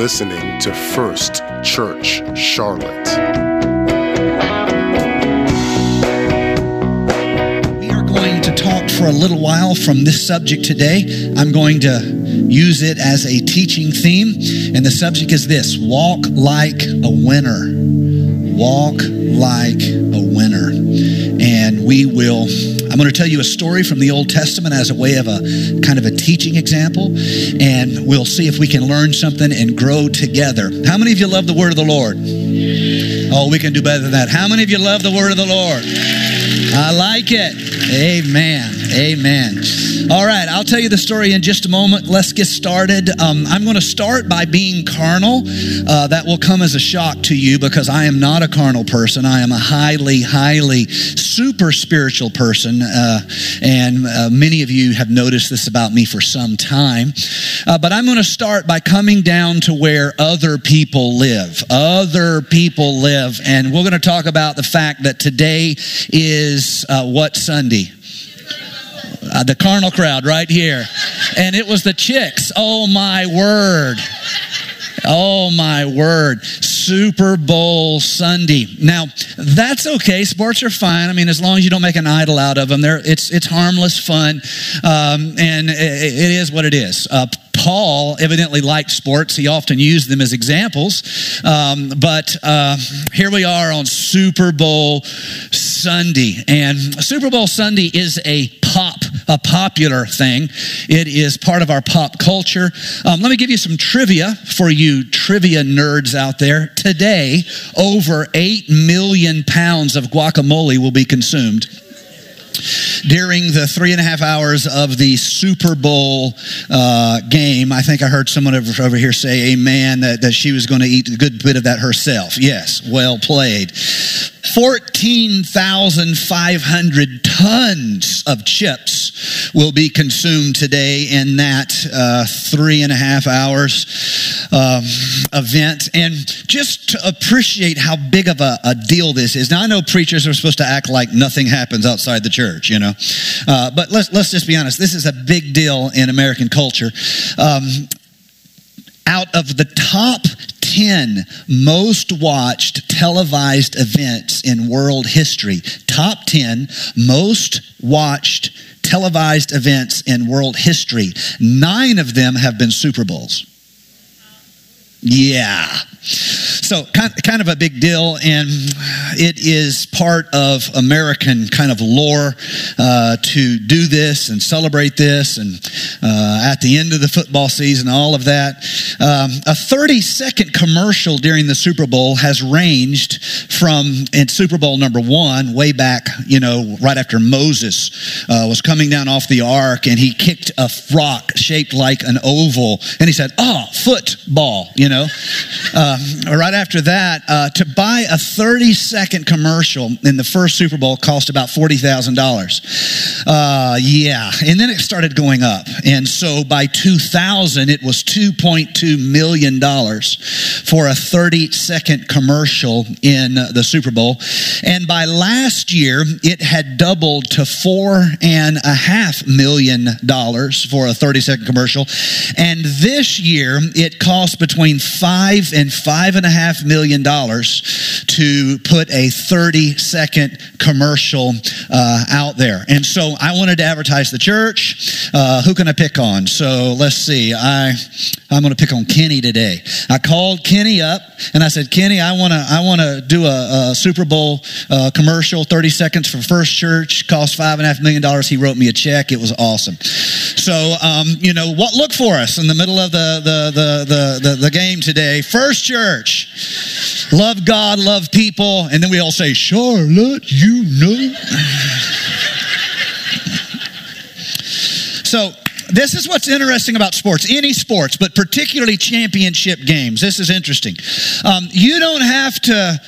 listening to First Church Charlotte. We are going to talk for a little while from this subject today. I'm going to use it as a teaching theme, and the subject is this: walk like a winner. Walk like a winner. And I'm going to tell you a story from the Old Testament as a way of a kind of a teaching example, and we'll see if we can learn something and grow together. How many of you love the Word of the Lord? Oh, we can do better than that. How many of you love the Word of the Lord? I like it. Amen. Amen. All right, I'll tell you the story in just a moment. Let's get started. I'm going to start by being carnal. That will come as a shock to you because I am not a carnal person. I am a highly, highly super spiritual person, and many of you have noticed this about me for some time. But I'm going to start by coming down to where other people live. And we're going to talk about the fact that today is what Sunday? The carnal crowd right here. And it was the chicks. Oh, my word. Super Bowl Sunday. Now, that's okay. Sports are fine. I mean, as long as you don't make an idol out of them, it's harmless fun, and it is what it is. Paul evidently liked sports. He often used them as examples, but here we are on Super Bowl Sunday, and Super Bowl Sunday is a popular thing. It is part of our pop culture. Let me give you some trivia for you trivia nerds out there. Today, over 8 million pounds of guacamole will be consumed during the 3.5 hours of the Super Bowl game. I think I heard someone over here say, amen, that she was going to eat a good bit of that herself. Yes, well played. 14,500 tons of chips will be consumed today in that 3.5 hours event. And just to appreciate how big of a deal this is. Now, I know preachers are supposed to act like nothing happens outside the church, but let's just be honest. This is a big deal in American culture. Out of the top 10 most watched televised events in world history, nine of them have been Super Bowls. Yeah. So kind of a big deal, and it is part of American kind of lore to do this and celebrate this, and at the end of the football season, all of that. A 30-second commercial during the Super Bowl has ranged from, in Super Bowl #1, way back, right after Moses was coming down off the ark, and he kicked a rock shaped like an oval, and he said, "Oh, football," Right after that, to buy a 30-second commercial in the first Super Bowl cost about $40,000. And then it started going up. And so by 2000, it was $2.2 million for a 30-second commercial in the Super Bowl. And by last year, it had doubled to $4.5 million for a 30-second commercial. And this year, it cost between $5 and $5.5 million to put a 30-second commercial out there. And so I wanted to advertise the church. Who can I pick on? So let's see. I'm going to pick on Kenny today. I called Kenny up and I said, "Kenny, I want to do a Super Bowl commercial, 30 seconds for First Church. Cost $5.5 million." He wrote me a check. It was awesome. So look for us in the middle of the game today. First Church, love God, love people, and then we all say, "Charlotte, you know." So this is what's interesting about sports, any sports, but particularly championship games. This is interesting. You don't have to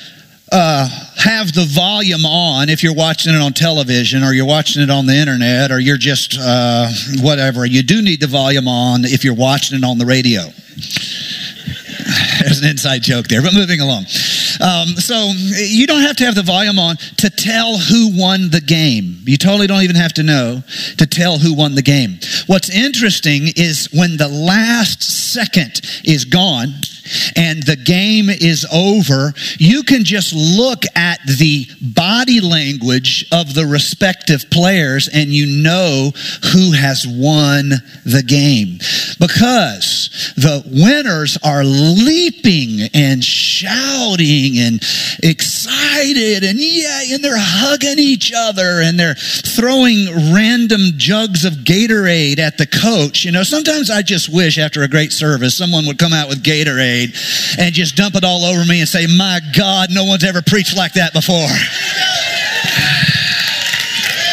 have the volume on if you're watching it on television or you're watching it on the internet or you're just whatever. You do need the volume on if you're watching it on the radio. There's an inside joke there, but moving along. So you don't have to have the volume on to tell who won the game. You totally don't even have to know to tell who won the game. What's interesting is when the last second is gone, and the game is over, you can just look at the body language of the respective players and you know who has won the game. Because the winners are leaping and shouting and excited and and they're hugging each other and they're throwing random jugs of Gatorade at the coach. You know, sometimes I just wish after a great service someone would come out with Gatorade and just dump it all over me and say, "My God, no one's ever preached like that before."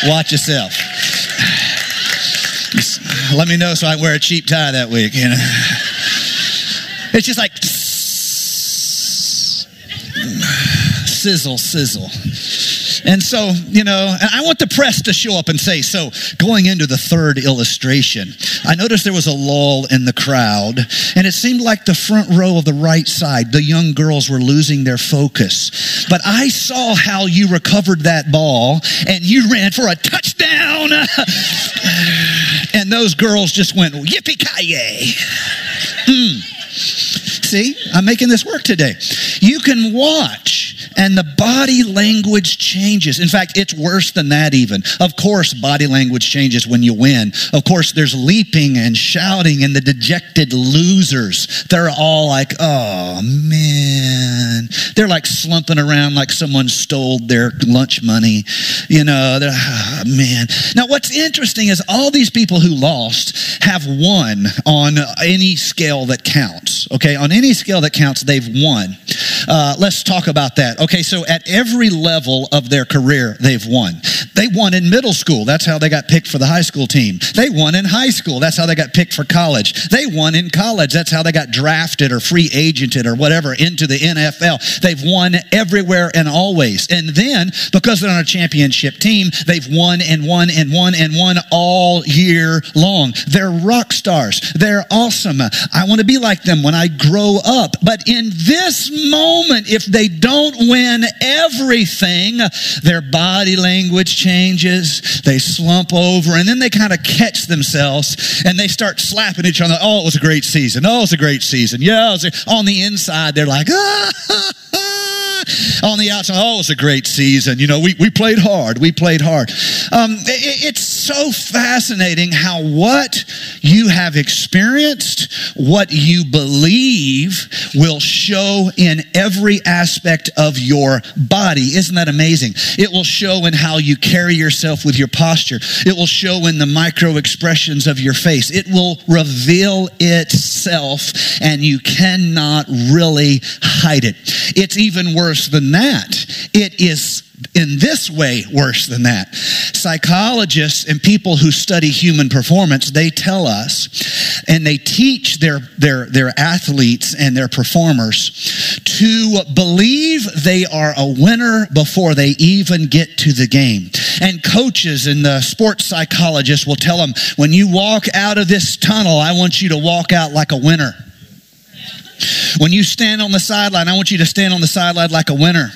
Watch yourself. Let me know so I wear a cheap tie that week. You know, it's just like sizzle, sizzle. And so, you know, and I want the press to show up and say, so going into the third illustration, I noticed there was a lull in the crowd, and it seemed like the front row of the right side, the young girls were losing their focus. But I saw how you recovered that ball, and you ran for a touchdown. And those girls just went, yippee-ki-yay. See, I'm making this work today. You can watch. And the body language changes. In fact, it's worse than that even. Of course, body language changes when you win. Of course, there's leaping and shouting and the dejected losers. They're all like, oh, man. They're like slumping around like someone stole their lunch money. You know, they're, oh, man. Now, what's interesting is all these people who lost have won on any scale that counts. Okay, on any scale that counts, they've won. Let's talk about that. Okay, so at every level of their career, they've won. They won in middle school. That's how they got picked for the high school team. They won in high school. That's how they got picked for college. They won in college. That's how they got drafted or free agented or whatever into the NFL. They've won everywhere and always. And then, because they're on a championship team, they've won and won and won and won all year long. They're rock stars. They're awesome. I want to be like them when I grow up. But in this moment, if they don't win everything, their body language changes, they slump over, and then they kind of catch themselves, and they start slapping each other. Oh, it was a great season. Oh, it's a great season. Yeah, on the inside, they're like, ah, ha, ha. On the outside, oh, it was a great season. You know, we played hard. We played hard. It's so fascinating how what you have experienced, what you believe, will show in every aspect of your body. Isn't that amazing? It will show in how you carry yourself with your posture. It will show in the micro expressions of your face. It will reveal itself, and you cannot really hide it. It's even worse than that. It is in this way worse than that. Psychologists and people who study human performance, they tell us, and they teach their athletes and their performers to believe they are a winner before they even get to the game. And coaches and the sports psychologists will tell them, when you walk out of this tunnel, I want you to walk out like a winner. When you stand on the sideline, I want you to stand on the sideline like a winner.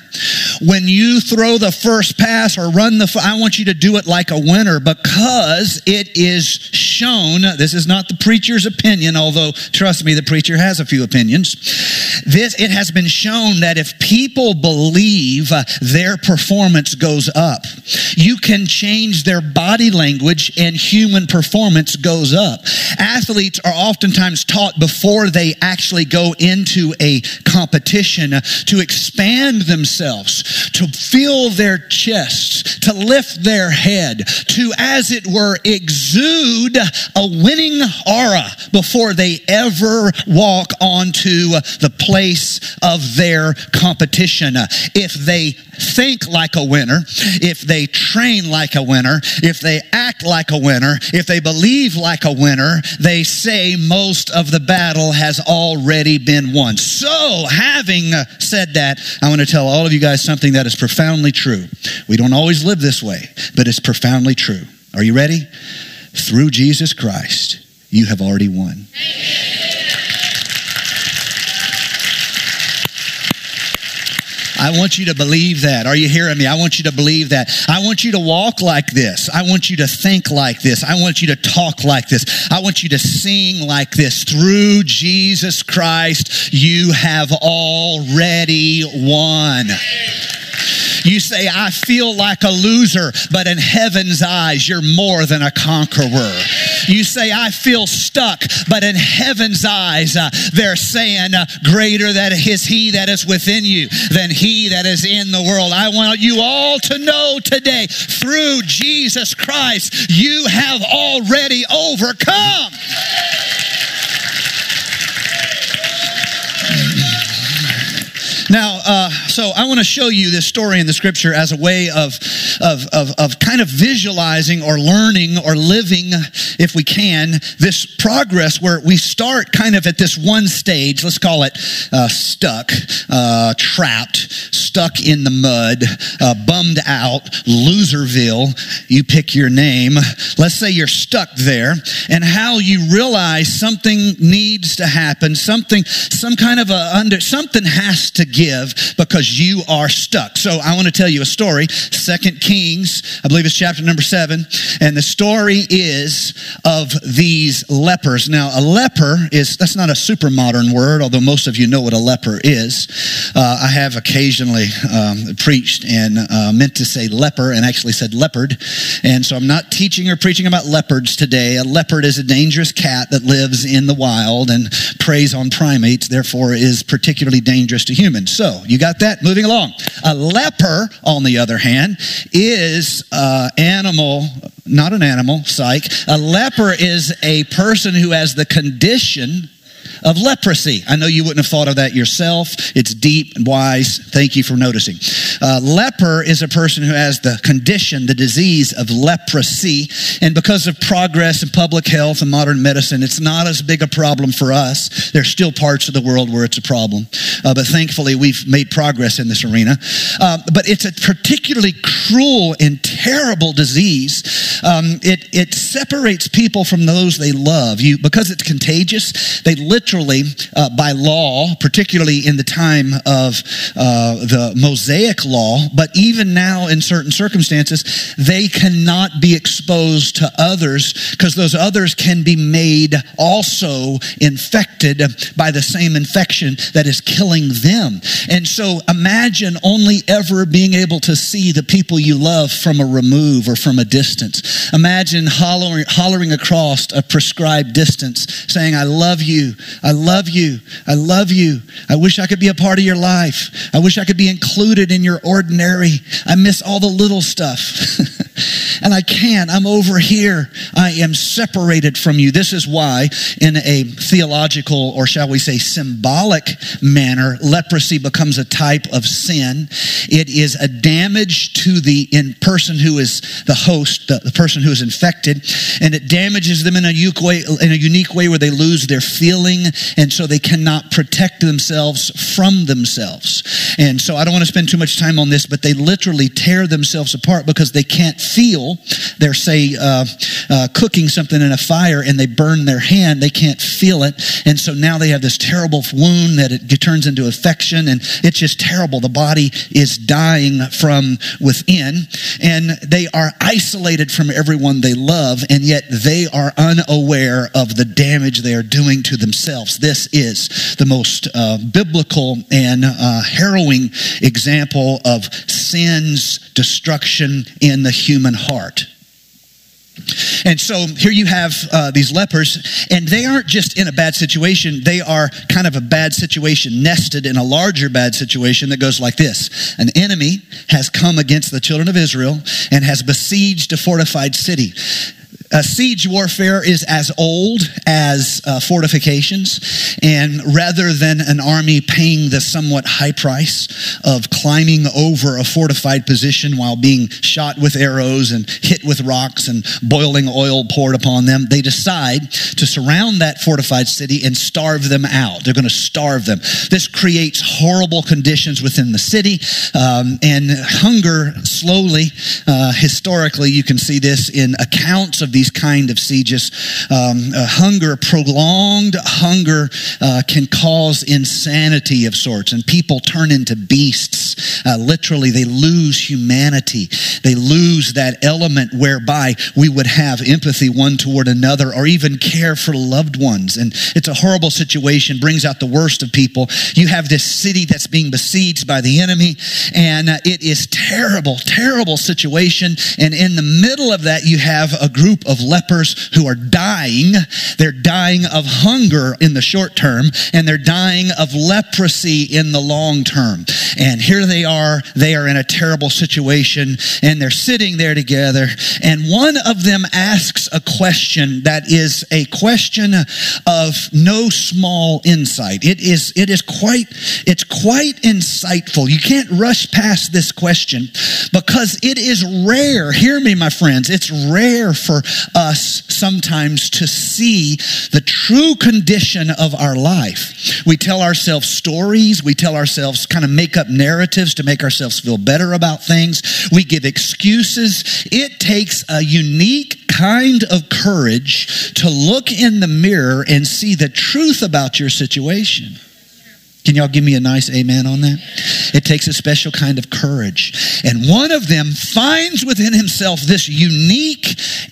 When you throw the first pass or run I want you to do it like a winner, because it is shown. This is not the preacher's opinion, although trust me, the preacher has a few opinions. It has been shown that if people believe their performance goes up, you can change their body language and human performance goes up. Athletes are oftentimes taught before they actually go into a competition to expand themselves, to fill their chests, to lift their head, to, as it were, exude a winning aura before they ever walk onto the place of their competition. If they think like a winner, if they train like a winner, if they act like a winner, if they believe like a winner, they say most of the battle has already been won. So, having said that, I want to tell all of you guys something that is profoundly true. We don't always live this way, but it's profoundly true. Are you ready? Through Jesus Christ, you have already won. Amen. I want you to believe that. Are you hearing me? I want you to believe that. I want you to walk like this. I want you to think like this. I want you to talk like this. I want you to sing like this. Through Jesus Christ, you have already won. You say, I feel like a loser, but in heaven's eyes, you're more than a conqueror. You say, I feel stuck, but in heaven's eyes, they're saying, greater that is he that is within you than he that is in the world. I want you all to know today, through Jesus Christ, you have already overcome. Now, so I want to show you this story in the scripture as a way of kind of visualizing or learning or living, if we can, this progress where we start kind of at this one stage, let's call it stuck, trapped, stuck in the mud, bummed out, loserville, you pick your name. Let's say you're stuck there, and how you realize something needs to happen, something has to give because you are stuck. So I want to tell you a story, Second Kings, I believe it's chapter number 7, and the story is of these lepers. Now, a leper that's not a super modern word, although most of you know what a leper is. I have occasionally preached and meant to say leper and actually said leopard, and so I'm not teaching or preaching about leopards today. A leopard is a dangerous cat that lives in the wild and preys on primates, therefore is particularly dangerous to humans. So, you got that? Moving along. A leper, on the other hand, is a leper is a person who has the condition of leprosy. I know you wouldn't have thought of that yourself. It's deep and wise. Thank you for noticing. Leper is a person who has the condition, the disease of leprosy. And because of progress in public health and modern medicine, it's not as big a problem for us. There's still parts of the world where it's a problem. But thankfully, we've made progress in this arena. But it's a particularly cruel and terrible disease. It separates people from those they love. Because it's contagious, they literally, by law, particularly in the time of the Mosaic law, but even now in certain circumstances, they cannot be exposed to others because those others can be made also infected by the same infection that is killing them. And so imagine only ever being able to see the people you love from a remove or from a distance. Imagine hollering across a prescribed distance saying, I love you. I love you. I love you. I wish I could be a part of your life. I wish I could be included in your ordinary. I miss all the little stuff. And I can't. I'm over here. I am separated from you. This is why, in a theological, or shall we say symbolic manner, leprosy becomes a type of sin. It is a damage to the person who is the host, the person who is infected, and it damages them in a unique way where they lose their feeling, and so they cannot protect themselves from themselves. And so I don't want to spend too much time on this, but they literally tear themselves apart because they can't feel. They're, say, cooking something in a fire and they burn their hand. They can't feel it. And so now they have this terrible wound that it turns into infection, and it's just terrible. The body is dying from within, and they are isolated from everyone they love, and yet they are unaware of the damage they are doing to themselves. This is the most biblical and harrowing example of sin's destruction in the human heart. And so here you have these lepers, and they aren't just in a bad situation. They are kind of a bad situation nested in a larger bad situation that goes like this. An enemy has come against the children of Israel and has besieged a fortified city. Siege warfare is as old as fortifications, and rather than an army paying the somewhat high price of climbing over a fortified position while being shot with arrows and hit with rocks and boiling oil poured upon them, they decide to surround that fortified city and starve them out. They're going to starve them. This creates horrible conditions within the city, and hunger slowly, historically, you can see this in accounts of these kind of sieges. Prolonged hunger can cause insanity of sorts, and people turn into beasts. Literally, they lose humanity. They lose that element whereby we would have empathy one toward another or even care for loved ones. And it's a horrible situation, brings out the worst of people. You have this city that's being besieged by the enemy, and it is terrible, terrible situation. And in the middle of that, you have a group of lepers who are dying. They're dying of hunger in the short term, and they're dying of leprosy in the long term. And here they are in a terrible situation, and they're sitting there together. And one of them asks a question that is a question of no small insight. It's quite insightful. You can't rush past this question because it is rare. Hear me, my friends. It's rare for us sometimes to see the true condition of our life. We tell ourselves stories. We tell ourselves, kind of make up narratives to make ourselves feel better about things. We give excuses. It takes a unique kind of courage to look in the mirror and see the truth about your situation. Can y'all give me a nice amen on that? It takes a special kind of courage. And one of them finds within himself this unique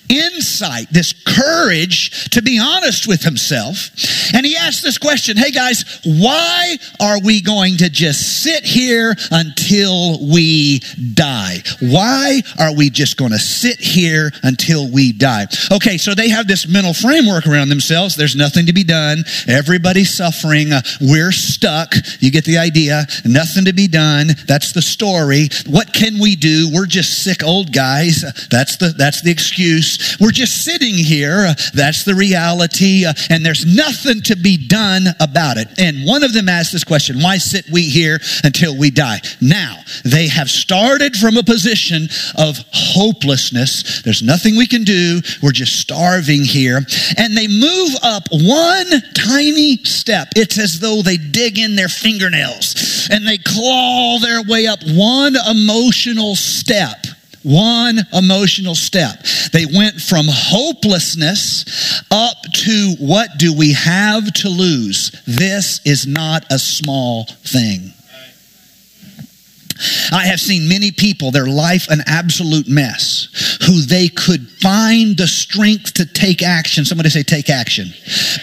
insight, this courage to be honest with himself. And he asks this question, hey guys, why are we going to just sit here until we die? Why are we just going to sit here until we die? Okay, so they have this mental framework around themselves. There's nothing to be done. Everybody's suffering. We're stuck. You get the idea. Nothing to be done. That's the story. What can we do? We're just sick old guys. That's the excuse. We're just sitting here. That's the reality. And there's nothing to be done about it. And one of them asked this question, why sit we here until we die? Now, they have started from a position of hopelessness. There's nothing we can do. We're just starving here. And they move up one tiny step. It's as though they dig in their fingernails and they claw their way up one emotional step. They went from hopelessness up to what do we have to lose? This is not a small thing. I have seen many people, their life an absolute mess, who they could find the strength to take action. Somebody say take action.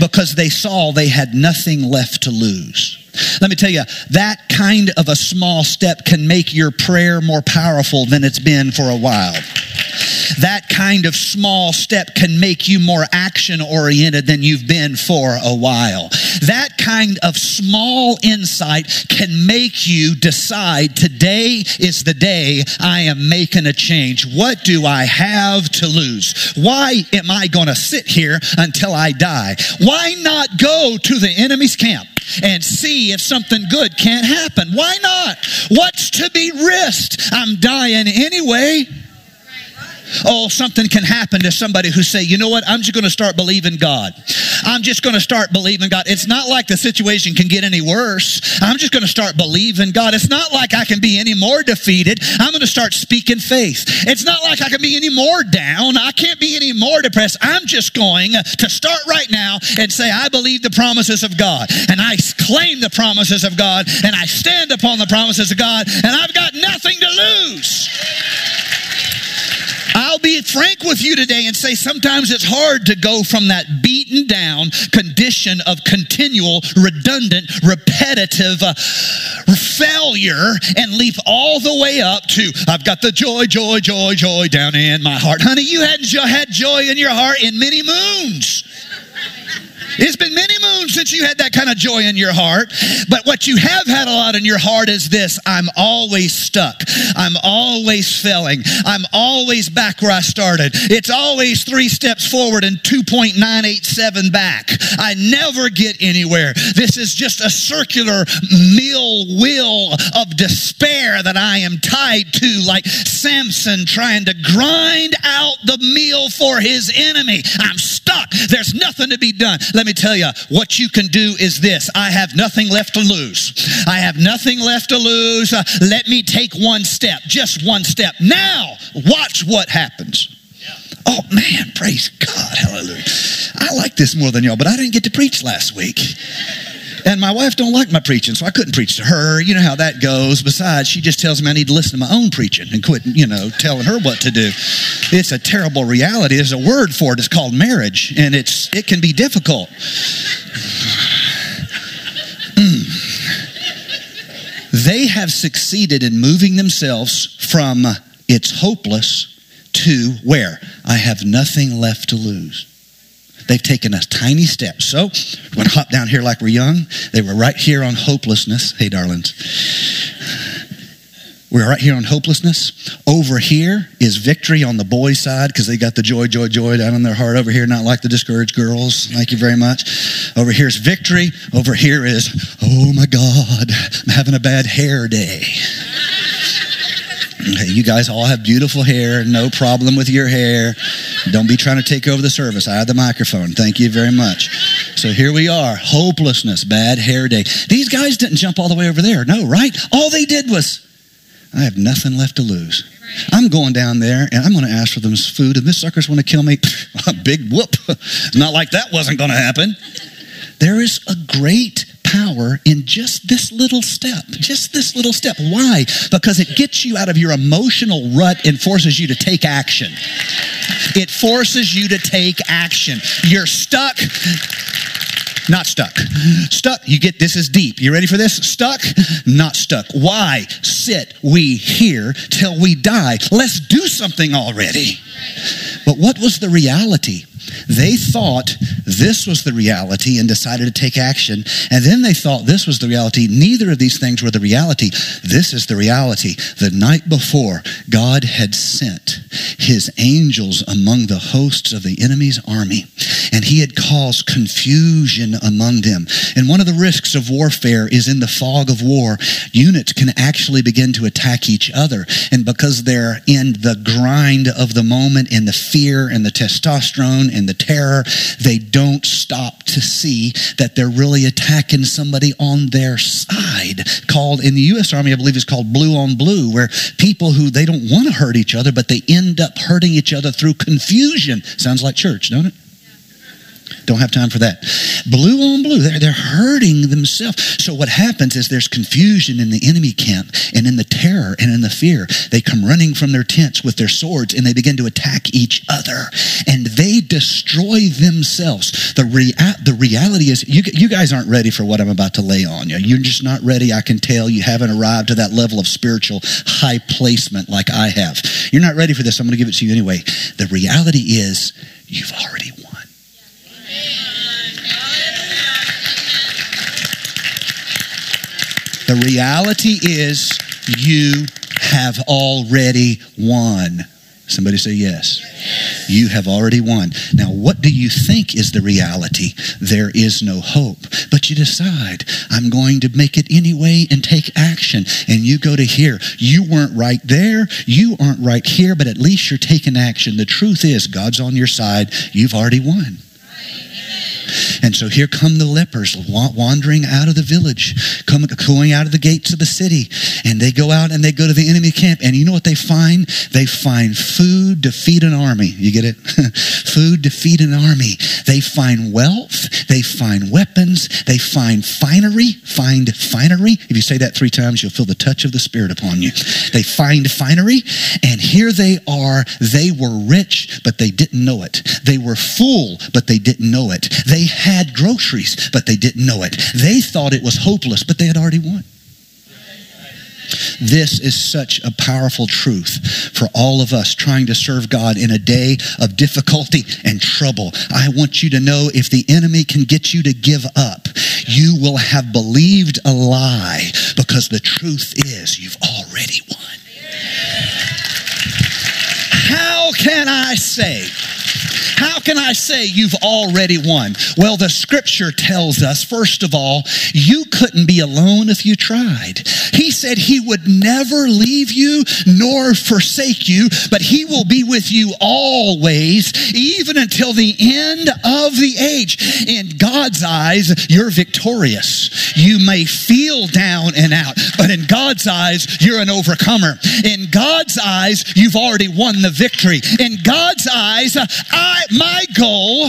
Because they saw they had nothing left to lose. Let me tell you, that kind of a small step can make your prayer more powerful than it's been for a while. That kind of small step can make you more action-oriented than you've been for a while. That kind of small insight can make you decide today is the day I am making a change. What do I have to lose? Why am I going to sit here until I die? Why not go to the enemy's camp and see if something good can't happen? Why not? What's to be risked? I'm dying anyway. Oh, something can happen to somebody who say, you know what, I'm just going to start believing God. I'm just going to start believing God. It's not like the situation can get any worse. I'm just going to start believing God. It's not like I can be any more defeated. I'm going to start speaking faith. It's not like I can be any more down. I can't be any more depressed. I'm just going to start right now and say, I believe the promises of God, and I claim the promises of God, and I stand upon the promises of God, and I've got nothing to lose. I'll be frank with you today and say sometimes it's hard to go from that beaten down condition of continual, redundant, repetitive failure and leap all the way up to I've got the joy, joy, joy, joy down in my heart. Honey, you hadn't had joy in your heart in many moons. It's been many moons since you had that kind of joy in your heart. But what you have had a lot in your heart is this. I'm always stuck. I'm always failing. I'm always back where I started. It's always 3 steps forward and 2.987 back. I never get anywhere. This is just a circular mill wheel of despair that I am tied to, like Samson trying to grind out the meal for his enemy. I'm stuck. There's nothing to be done. Let me tell you, what you can do is this. I have nothing left to lose. I have nothing left to lose. Let me take one step, just one step. Now, watch what happens. Yeah. Oh, man, praise God, hallelujah. I like this more than y'all, but I didn't get to preach last week. And my wife don't like my preaching, so I couldn't preach to her. You know how that goes. Besides, she just tells me I need to listen to my own preaching and quit, telling her what to do. It's a terrible reality. There's a word for it. It's called marriage, and it can be difficult. They have succeeded in moving themselves from it's hopeless to where? I have nothing left to lose. They've taken a tiny step. So we're going to hop down here like we're young. They were right here on hopelessness. Hey, darlings. We're right here on hopelessness. Over here is victory on the boys' side because they got the joy, joy, joy down in their heart. Over here, not like the discouraged girls. Thank you very much. Over here is victory. Over here is, oh, my God, I'm having a bad hair day. Okay, you guys all have beautiful hair. No problem with your hair. Don't be trying to take over the service. I have the microphone. Thank you very much. So here we are. Hopelessness, bad hair day. These guys didn't jump all the way over there. No, right? All they did was, I have nothing left to lose. I'm going down there, and I'm going to ask for them food, and this sucker's going to kill me. Big whoop. Not like that wasn't going to happen. There is a great power in just this little step. Just this little step. Why? Because it gets you out of your emotional rut and forces you to take action. It forces you to take action. You're stuck. Not stuck. Stuck, you get, this is deep. You ready for this? Stuck, not stuck. Why sit we here till we die? Let's do something already. But what was the reality? They thought this was the reality and decided to take action. And then they thought this was the reality. Neither of these things were the reality. This is the reality. The night before, God had sent his angels among the hosts of the enemy's army, and he had caused confusion among them. And one of the risks of warfare is in the fog of war, units can actually begin to attack each other. And because they're in the grind of the moment and the fear and the testosterone and the terror, they don't stop to see that they're really attacking somebody on their side. Called in the U.S. Army, I believe it's called blue on blue, where people who they don't want to hurt each other, but they end up hurting each other through confusion. Sounds like church, don't it? Don't have time for that. Blue on blue. They're hurting themselves. So what happens is there's confusion in the enemy camp and in the terror and in the fear. They come running from their tents with their swords and they begin to attack each other and they destroy themselves. The reality is you guys aren't ready for what I'm about to lay on you. You're just not ready. I can tell you haven't arrived to that level of spiritual high placement like I have. You're not ready for this. I'm going to give it to you anyway. The reality is you've already won. The reality is you have already won. Somebody say yes. Yes. You have already won. Now, what do you think is the reality? There is no hope. But you decide, I'm going to make it anyway and take action. And you go to here. You weren't right there. You aren't right here, but at least you're taking action. The truth is, God's on your side. You've already won. And so here come the lepers wandering out of the village, going out of the gates of the city. And they go out and they go to the enemy camp. And you know what they find? They find food to feed an army. You get it? Food to feed an army. They find wealth. They find weapons. They find finery. Find finery. If you say that 3 times, you'll feel the touch of the Spirit upon you. They find finery. And here they are. They were rich, but they didn't know it. They were full, but they didn't know it. They had groceries, but they didn't know it. They thought it was hopeless, but they had already won. This is such a powerful truth for all of us trying to serve God in a day of difficulty and trouble. I want you to know if the enemy can get you to give up, you will have believed a lie because the truth is you've already won. How can I say? How can can I say you've already won? Well, the scripture tells us, first of all, you couldn't be alone if you tried. He said he would never leave you nor forsake you, but he will be with you always, even until the end of the age. In God's eyes, you're victorious. You may feel down and out, but in God's eyes, you're an overcomer. In God's eyes, you've already won the victory. In God's eyes, my goal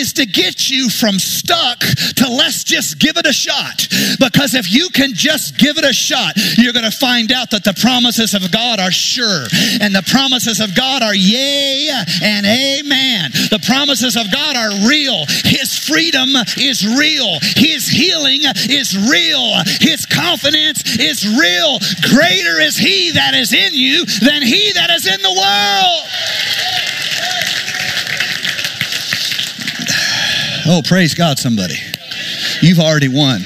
is to get you from stuck to let's just give it a shot. Because if you can just give it a shot, you're going to find out that the promises of God are sure. And the promises of God are yay and amen. The promises of God are real. His freedom is real. His healing is real. His confidence is real. Greater is he that is in you than he that is in the world. Oh, praise God, somebody. You've already won.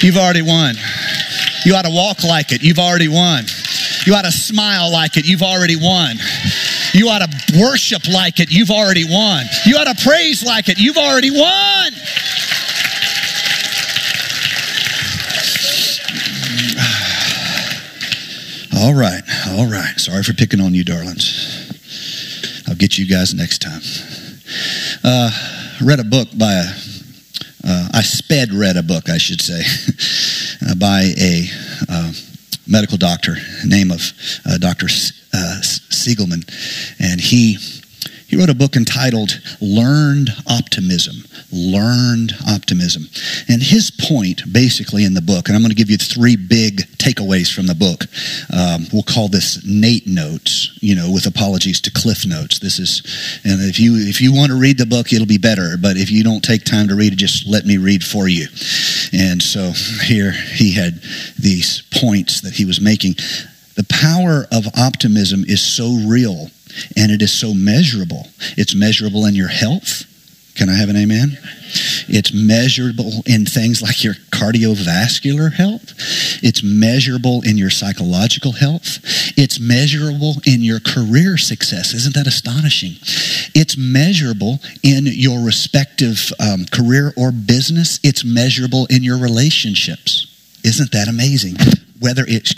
You've already won. You ought to walk like it. You've already won. You ought to smile like it. You've already won. You ought to worship like it. You've already won. You ought to praise like it. You've already won. All right. All right. Sorry for picking on you, darlings. I'll get you guys next time. Read a book by I read a book by a medical doctor, name of Dr. Siegelman, and he wrote a book entitled Learned Optimism. And his point, basically, in the book, and I'm going to give you three big takeaways from the book. We'll call this Nate Notes, you know, with apologies to Cliff Notes. This is, and if you want to read the book, it'll be better. But if you don't take time to read it, just let me read for you. And so here he had these points that he was making. The power of optimism is so real, and it is so measurable. It's measurable in your health. Can I have an amen? It's measurable in things like your cardiovascular health. It's measurable in your psychological health. It's measurable in your career success. Isn't that astonishing? It's measurable in your respective career or business. It's measurable in your relationships. Isn't that amazing? Whether it's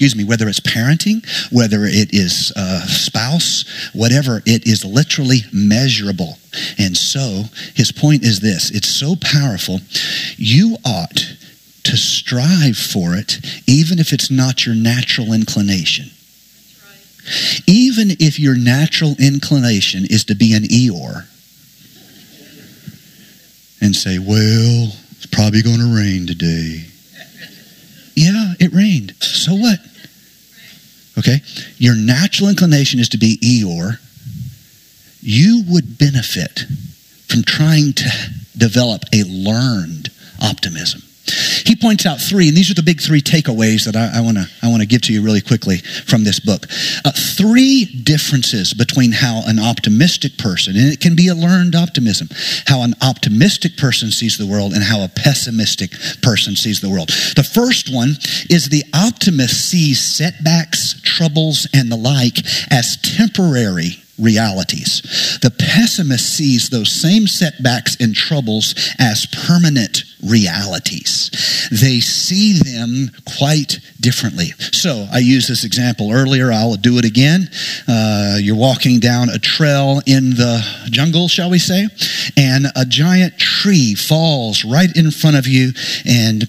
parenting, whether it is spouse, whatever, it is literally measurable. And so his point is this: it's so powerful, you ought to strive for it, even if it's not your natural inclination. That's right. Even if your natural inclination is to be an Eeyore and say, well, it's probably going to rain today. Yeah, it rained. So what? Okay? Your natural inclination is to be Eeyore. You would benefit from trying to develop a learned optimism. He points out three, and these are the big three takeaways that I want to give to you really quickly from this book. Three differences between how an optimistic person, and it can be a learned optimism, how an optimistic person sees the world and how a pessimistic person sees the world. The first one is the optimist sees setbacks, troubles, and the like as temporary realities. The pessimist sees those same setbacks and troubles as permanent realities. They see them quite differently. So I used this example earlier. I'll do it again. You're walking down a trail in the jungle, shall we say, and a giant tree falls right in front of you and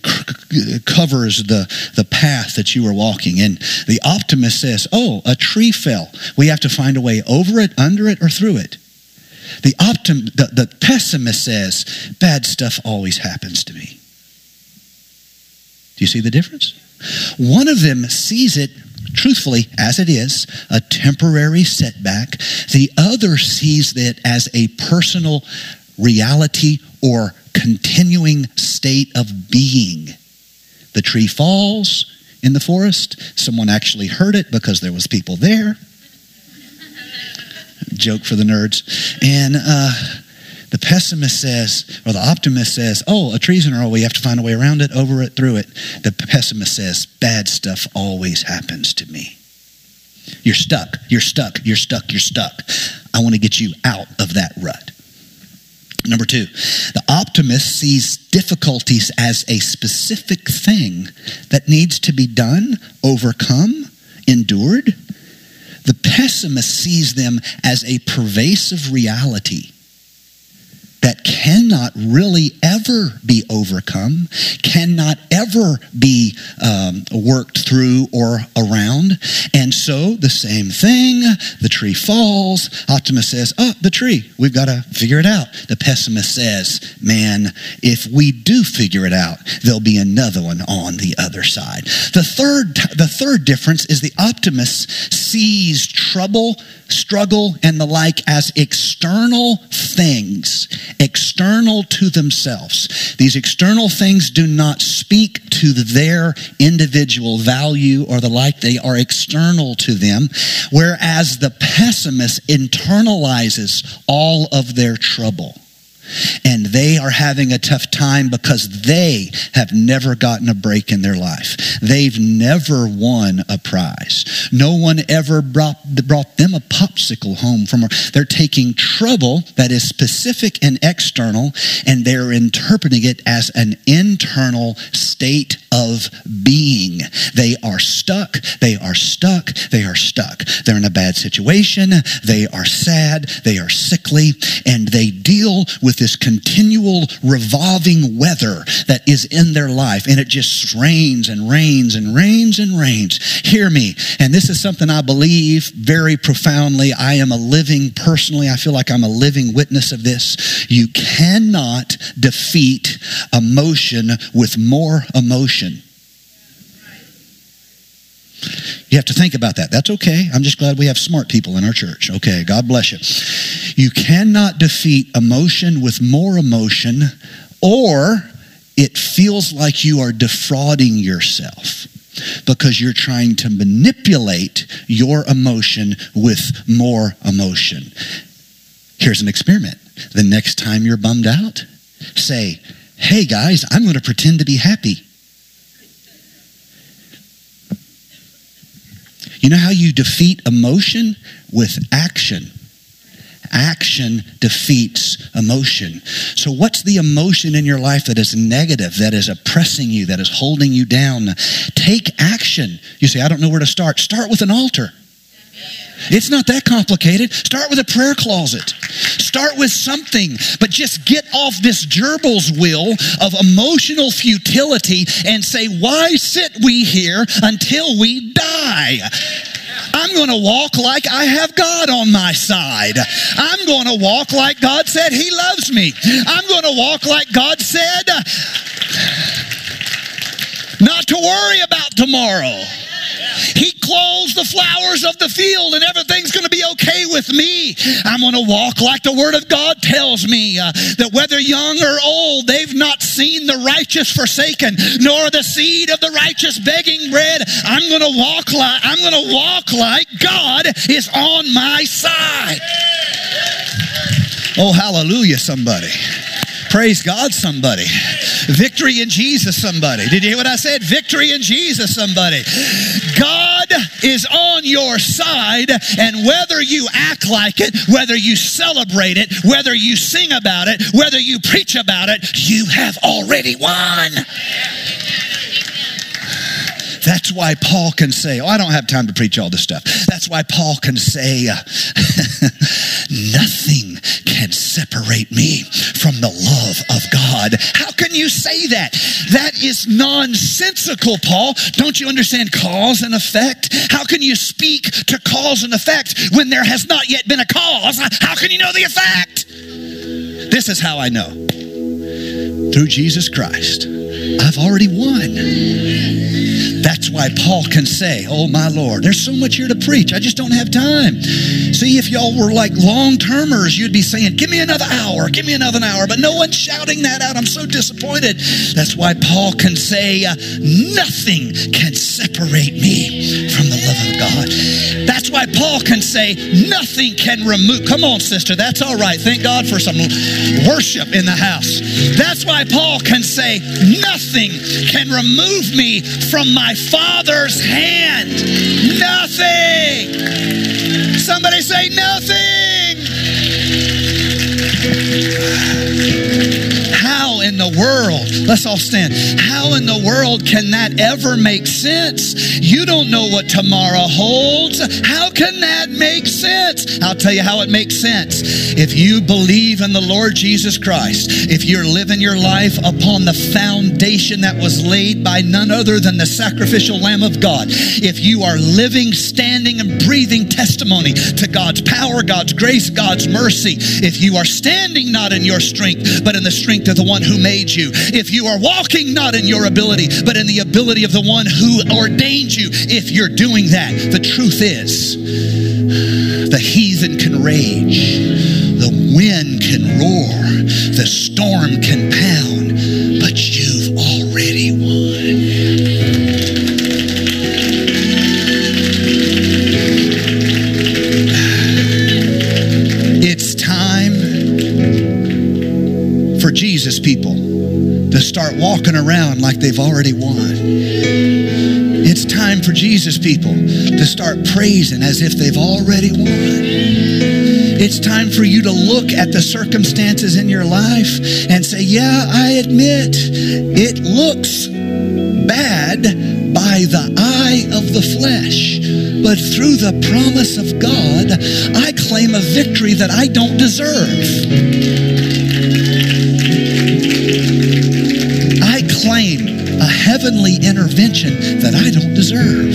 covers the path that you were walking. And the optimist says, oh, a tree fell. We have to find a way over it, under it, or through it. The pessimist says, bad stuff always happens to me. Do you see the difference? One of them sees it, truthfully, as it is, a temporary setback. The other sees it as a personal reality or continuing state of being. The tree falls in the forest. Someone actually heard it because there was people there. Joke for the nerds. And the pessimist says, or the optimist says, oh, a tree's in a row. We have to find a way around it, over it, through it. The pessimist says, bad stuff always happens to me. You're stuck. I want to get you out of that rut. Number two, the optimist sees difficulties as a specific thing that needs to be done, overcome, endured. The pessimist sees them as a pervasive reality that cannot really ever be overcome, cannot ever be worked through or around. And so the same thing, the tree falls. Optimist says, oh, the tree, we've got to figure it out. The pessimist says, man, if we do figure it out, there'll be another one on the other side. The third difference is the optimist sees trouble, struggle, and the like as external things, external to themselves. These external things do not speak to their individual value or the like. They are external to them, whereas the pessimist internalizes all of their trouble. And they are having a tough time because they have never gotten a break in their life. They've never won a prize. No one ever brought them a popsicle home from her. They're taking trouble that is specific and external, and they're interpreting it as an internal state of being. They are stuck. They are stuck. They are stuck. They're in a bad situation. They are sad. They are sickly, and they deal with this continual revolving weather that is in their life, and it just rains and rains and rains and rains. Hear me, and this is something I believe very profoundly. I feel like I'm a living witness of this. You cannot defeat emotion with more emotion. You have to think about that. That's okay. I'm just glad we have smart people in our church. Okay, God bless you. You cannot defeat emotion with more emotion, or it feels like you are defrauding yourself because you're trying to manipulate your emotion with more emotion. Here's an experiment. The next time you're bummed out, say, hey guys, I'm going to pretend to be happy. You know how you defeat emotion? With action. Action defeats emotion. So what's the emotion in your life that is negative, that is oppressing you, that is holding you down? Take action. You say, I don't know where to start. Start with an altar. It's not that complicated. Start with a prayer closet. Start with something, but just get off this gerbil's wheel of emotional futility and say, why sit we here until we die? I'm going to walk like I have God on my side. I'm going to walk like God said he loves me. I'm going to walk like God said not to worry about tomorrow. He clothes the flowers of the field and everything's going to be okay with me. I'm going to walk like the Word of God tells me that whether young or old, they've not seen the righteous forsaken, nor the seed of the righteous begging bread. I'm going to walk like God is on my side. Oh, hallelujah, somebody. Praise God, somebody. Victory in Jesus, somebody. Did you hear what I said? Victory in Jesus, somebody. God is on your side, and whether you act like it, whether you celebrate it, whether you sing about it, whether you preach about it, you have already won. That's why Paul can say, I don't have time to preach all this stuff. That's why Paul can say, nothing can separate me from the love of God. How can you say that? That is nonsensical, Paul. Don't you understand cause and effect? How can you speak to cause and effect when there has not yet been a cause? How can you know the effect? This is how I know. Through Jesus Christ, I've already won. That's why Paul can say, oh my Lord, there's so much here to preach. I just don't have time. See, if y'all were like long-termers, you'd be saying, give me another hour. But no one's shouting that out. I'm so disappointed. That's why Paul can say, nothing can separate me from the love of God. That's why Paul can say, nothing can remove. Come on, sister. That's all right. Thank God for some worship in the house. That's why Paul can say, nothing can remove me from my Father's hand. Nothing. Somebody say nothing. How in the world, let's all stand, how in the world can that ever make sense? You don't know what tomorrow holds. How can that make sense? I'll tell you how it makes sense. If you believe in the Lord Jesus Christ, if you're living your life upon the foundation that was laid by none other than the sacrificial Lamb of God, if you are living, standing, and breathing testimony to God's power, God's grace, God's mercy, if you are standing not in your strength, but in the strength of the one who made you, if you are walking not in your ability, but in the ability of the one who ordained you, if you're doing that, the truth is, the heathen can rage, the wind can roar, the storm can pound, but you've already won. It's time for Jesus people to start walking around like they've already won. It's time for Jesus people to start praising as if they've already won. It's time for you to look at the circumstances in your life and say, yeah, I admit it looks bad by the eye of the flesh, but through the promise of God, I claim a victory that I don't deserve. I claim a heavenly intervention that I don't deserve,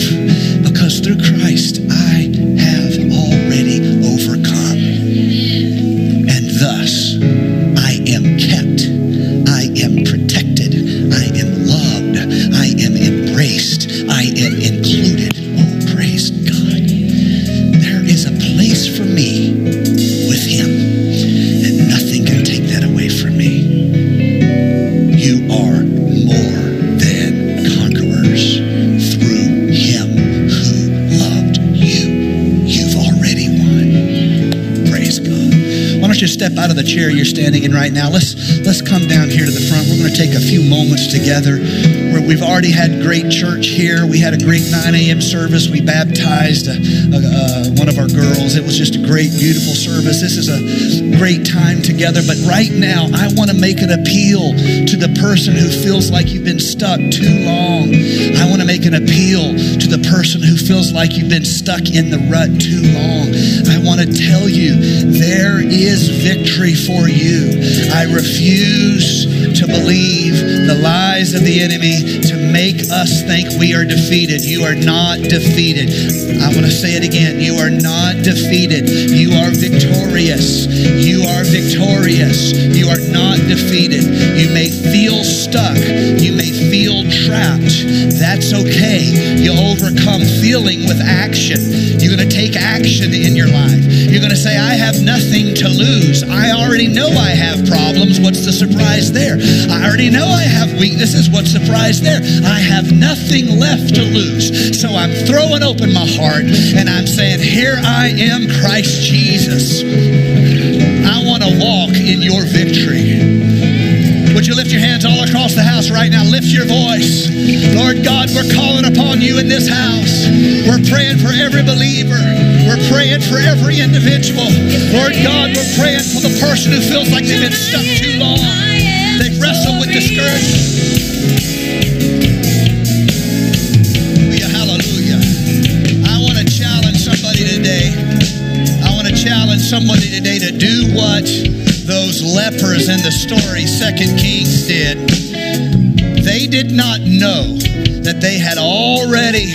because through Christ I have already overcome, and thus I am kept, I am protected, I am loved, I am embraced, I am included. Oh, praise God. There is a place for me with Him, and nothing can take that away from me. You are more than conquerors through Him who loved you. You've already won. Praise God. Why don't you step out of the chair you're standing in right now? Let's come down here to the front. We're going to take a few moments together where we've already had great church here. We had a great 9 a.m. service. We baptized one of our girls. It was just a great, beautiful service. This is a great time together. But right now, I want to make an appeal to the person who feels like you've been stuck too long. I want to make an appeal to the person who feels like you've been stuck in the rut too long. I want to tell you, there is victory for you. I refuse to believe the lies of the enemy to make us think we are defeated. You are not defeated. I want to say it again. You are not defeated. You are victorious. You are victorious. You are not defeated. You may feel stuck. You may feel trapped. That's okay. You overcome feeling with action. You're going to take action in your life. You're going to say, I have nothing to lose. I already know I have problems. What's the surprise there? I already know I have weaknesses. What's the surprise there? I have nothing left to lose. So I'm throwing open my heart and I'm saying, here I am, Christ Jesus. I want to walk in your victory. Would you lift your hands all across the house right now? Lift your voice. Lord God, we're calling upon you in this house. We're praying for every believer. We're praying for every individual. Lord God, we're praying for the person who feels like they've been stuck too long. They've wrestled with discouragement. Hallelujah. I want to challenge somebody today. I want to challenge somebody today to do what those lepers in the story Second Kings did. They did not know that they had already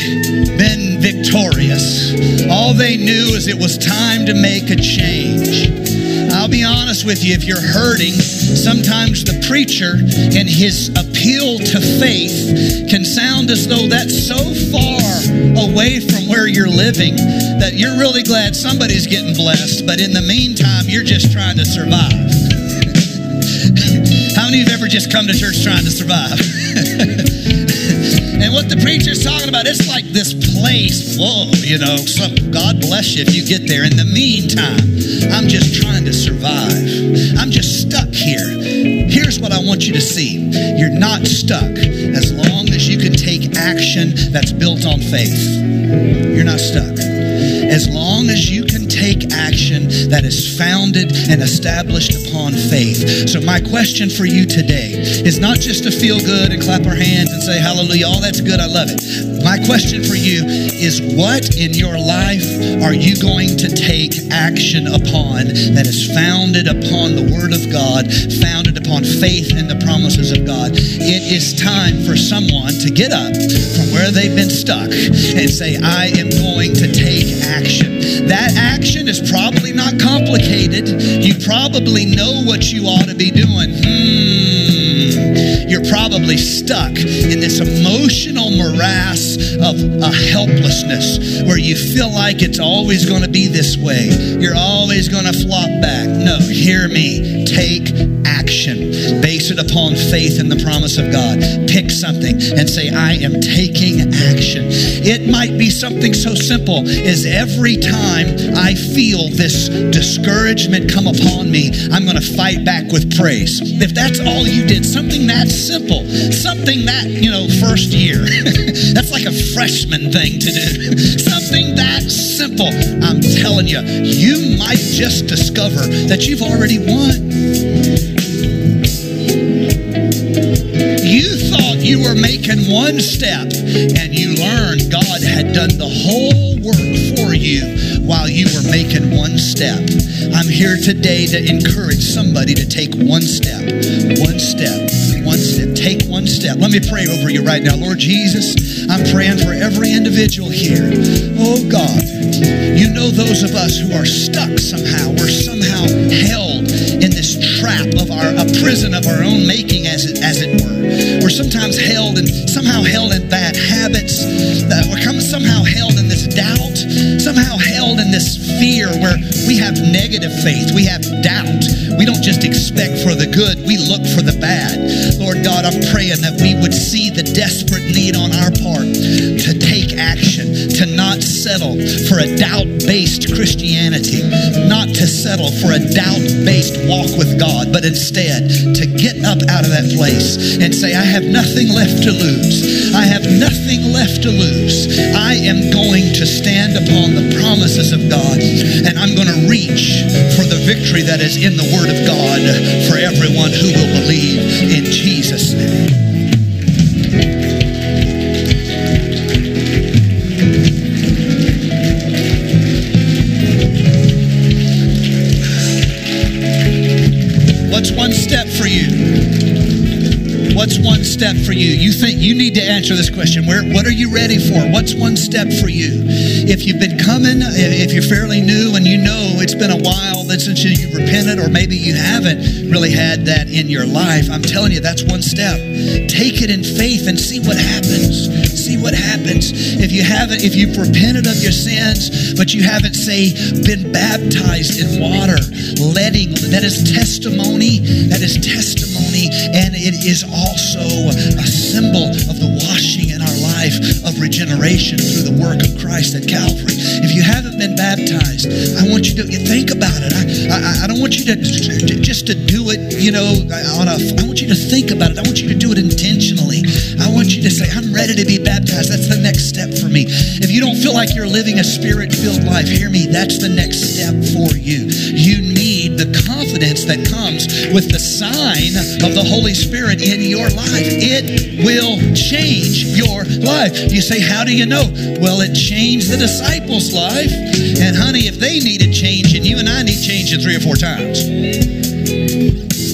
been victorious. All they knew is it was time to make a change. I'll be honest with you, if you're hurting, sometimes the preacher and his appeal to faith can sound as though that's so far away from where you're living that you're really glad somebody's getting blessed, but in the meantime, you're just trying to survive. How many of you have ever just come to church trying to survive? And what the preacher's talking about, it's like this place, whoa, you know, so God bless you if you get there. In the meantime, I'm just trying to survive. I'm just stuck here. Here's what I want you to see. You're not stuck as long as you can take action that's built on faith. You're not stuck. As long as you can take take action that is founded and established upon faith. So my question for you today is not just to feel good and clap our hands and say, hallelujah, all that's good, I love it. My question for you is, what in your life are you going to take action upon that is founded upon the Word of God, founded upon faith and the promises of God? It is time for someone to get up from where they've been stuck and say, I am going to take action. That action is probably not complicated. You probably know what you ought to be doing. You're probably stuck in this emotional morass of a helplessness where you feel like it's always going to be this way. You're always going to flop back. No, hear me. Take action. Base it upon faith in the promise of God. Pick something and say, I am taking action. It might be something so simple as every time I feel this discouragement come upon me, I'm going to fight back with praise. If that's all you did, something that simple, something that, first year, that's like a freshman thing to do. Something that simple, I'm telling you, you might just discover that you've already won. You thought you were making one step, and you learned God had done the whole work for you while you were making one step. I'm here today to encourage somebody to take one step, one step, one step. Take one step. Let me pray over you right now. Lord Jesus, I'm praying for every individual here. Oh God, you know those of us who are stuck somehow. We're somehow held in this trap of a prison of our own making, as it were. We're sometimes held and somehow held in bad habits. We're somehow held in this doubt, somehow held in this fear where we have negative faith. We have doubt. We don't just expect for the good. We look for the bad. Lord God, I'm praying that we would see the desperate need on our part to take action, to not settle for a doubt-based Christianity, not to settle for a doubt-based walk with God, but instead to get up out of that place and say, I have nothing left to lose. I have nothing left to lose. I am going to stand upon the promises of God, and I'm going to reach for the victory that is in the Word of God for everyone who will believe in Jesus' name. What's one step for you? You think you need to answer this question. What are you ready for? What's one step for you? If you've been coming, if you're fairly new and you know it's been a while since you've repented, or maybe you haven't really had that in your life, I'm telling you, that's one step. Take it in faith and see what happens. See what happens. If you've repented of your sins, but you haven't, say, been baptized in water, that is testimony. That is testimony, and it is also a symbol of the washing in our life of regeneration through the work of Christ at Calvary. If you haven't been baptized, I want you to think about it. I don't want you to just to do it, I want you to think about it. I want you to do it intentionally. I want you to say, I'm ready to be baptized. That's the next step for me. If you don't feel like you're living a spirit-filled life, hear me, that's the next step for you. You need the confidence that comes with the sign of the Holy Spirit in your life. It will change your life. You say, how do you know? Well, it changed the disciples' life. And honey, if they needed changing, you and I need changing 3 or 4 times.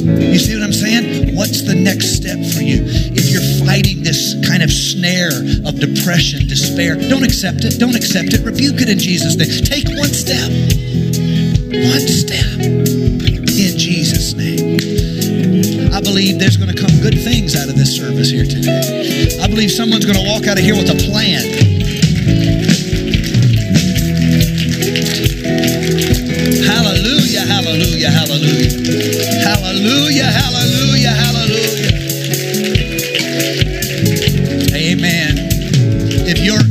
You see what I'm saying? What's the next step for you? If you're fighting this kind of snare of depression, despair, don't accept it. Don't accept it. Rebuke it in Jesus' name. Take one step. One step in Jesus' name. I believe there's going to come good things out of this service here today. I believe someone's going to walk out of here with a plan. Hallelujah, hallelujah, hallelujah. Hallelujah, hallelujah, hallelujah. Amen. If you're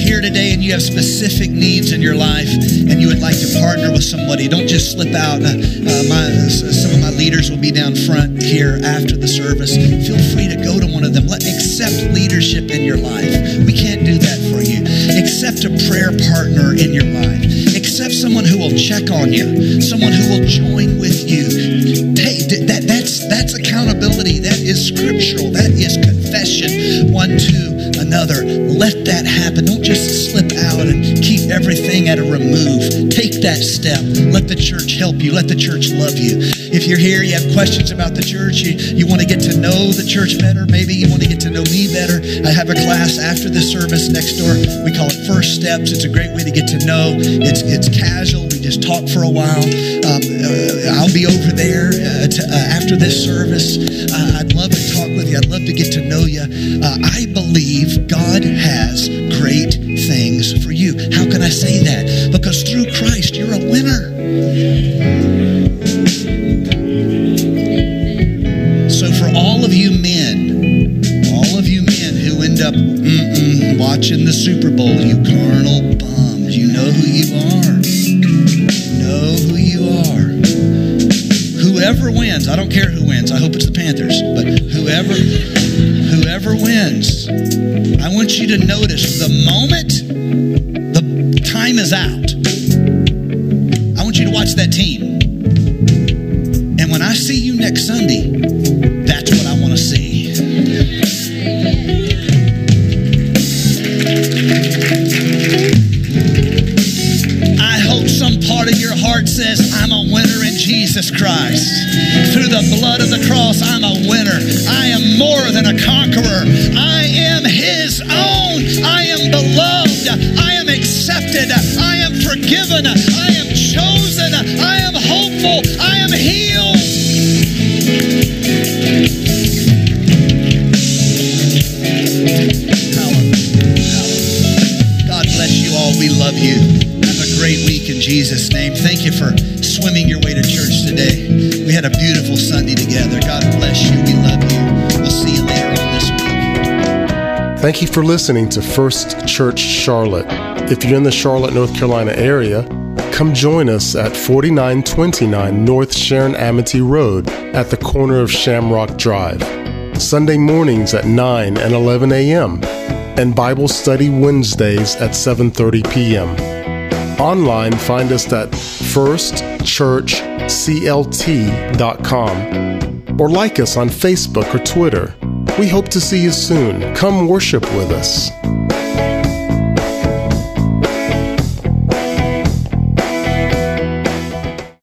here today and you have specific needs in your life and you would like to partner with somebody, don't just slip out. Some of my leaders will be down front here after the service. Feel free to go to one of them. Accept leadership in your life. We can't do that for you. Accept a prayer partner in your life. yourself someone who will check on you, someone who will join with you. That's accountability. That is scriptural. That is confession one to another. Let that happen. Don't just slip out and keep everything at a remove. Take that step. Let the church help you. Let the church love you. If you're here, you have questions about the church, you want to get to know the church better, maybe you want to get to know me better, I have a class after the service next door. We call it First Steps. It's a great way to get to know. It's casual. We just talk for a while. I'll be over there after this service. I'd love to talk with you. I'd love to get to know you. I believe God has great things for you. How can I say that? Because through Christ, you're a winner. So for all of you men who end up watching the Super Bowl, you carnal bums, you know who you are. Know who you are. Whoever wins, I don't care who wins. I hope it's the Panthers, but whoever wins, I want you to notice the moment the time is out, I want you to watch that team. And when I see you next Sunday, that's what I want to see. I hope some part of your heart says, I'm a winner in Jesus Christ. Through the blood of the cross, I'm a winner. I am more than a conqueror. I am His own. I am beloved. I am accepted. I am forgiven. I am chosen. I am hopeful. I am healed. God bless you all. We love you. Have a great week in Jesus' name. Thank you for swimming your way to church today. We had a beautiful Sunday together. God bless you. We love you. We'll see you later on this week. Thank you for listening to First Church Charlotte. If you're in the Charlotte, North Carolina area, come join us at 4929 North Sharon Amity Road at the corner of Shamrock Drive. Sunday mornings at 9 and 11 a.m. and Bible study Wednesdays at 7:30 p.m. Online, find us at firstchurchclt.com or like us on Facebook or Twitter. We hope to see you soon. Come worship with us.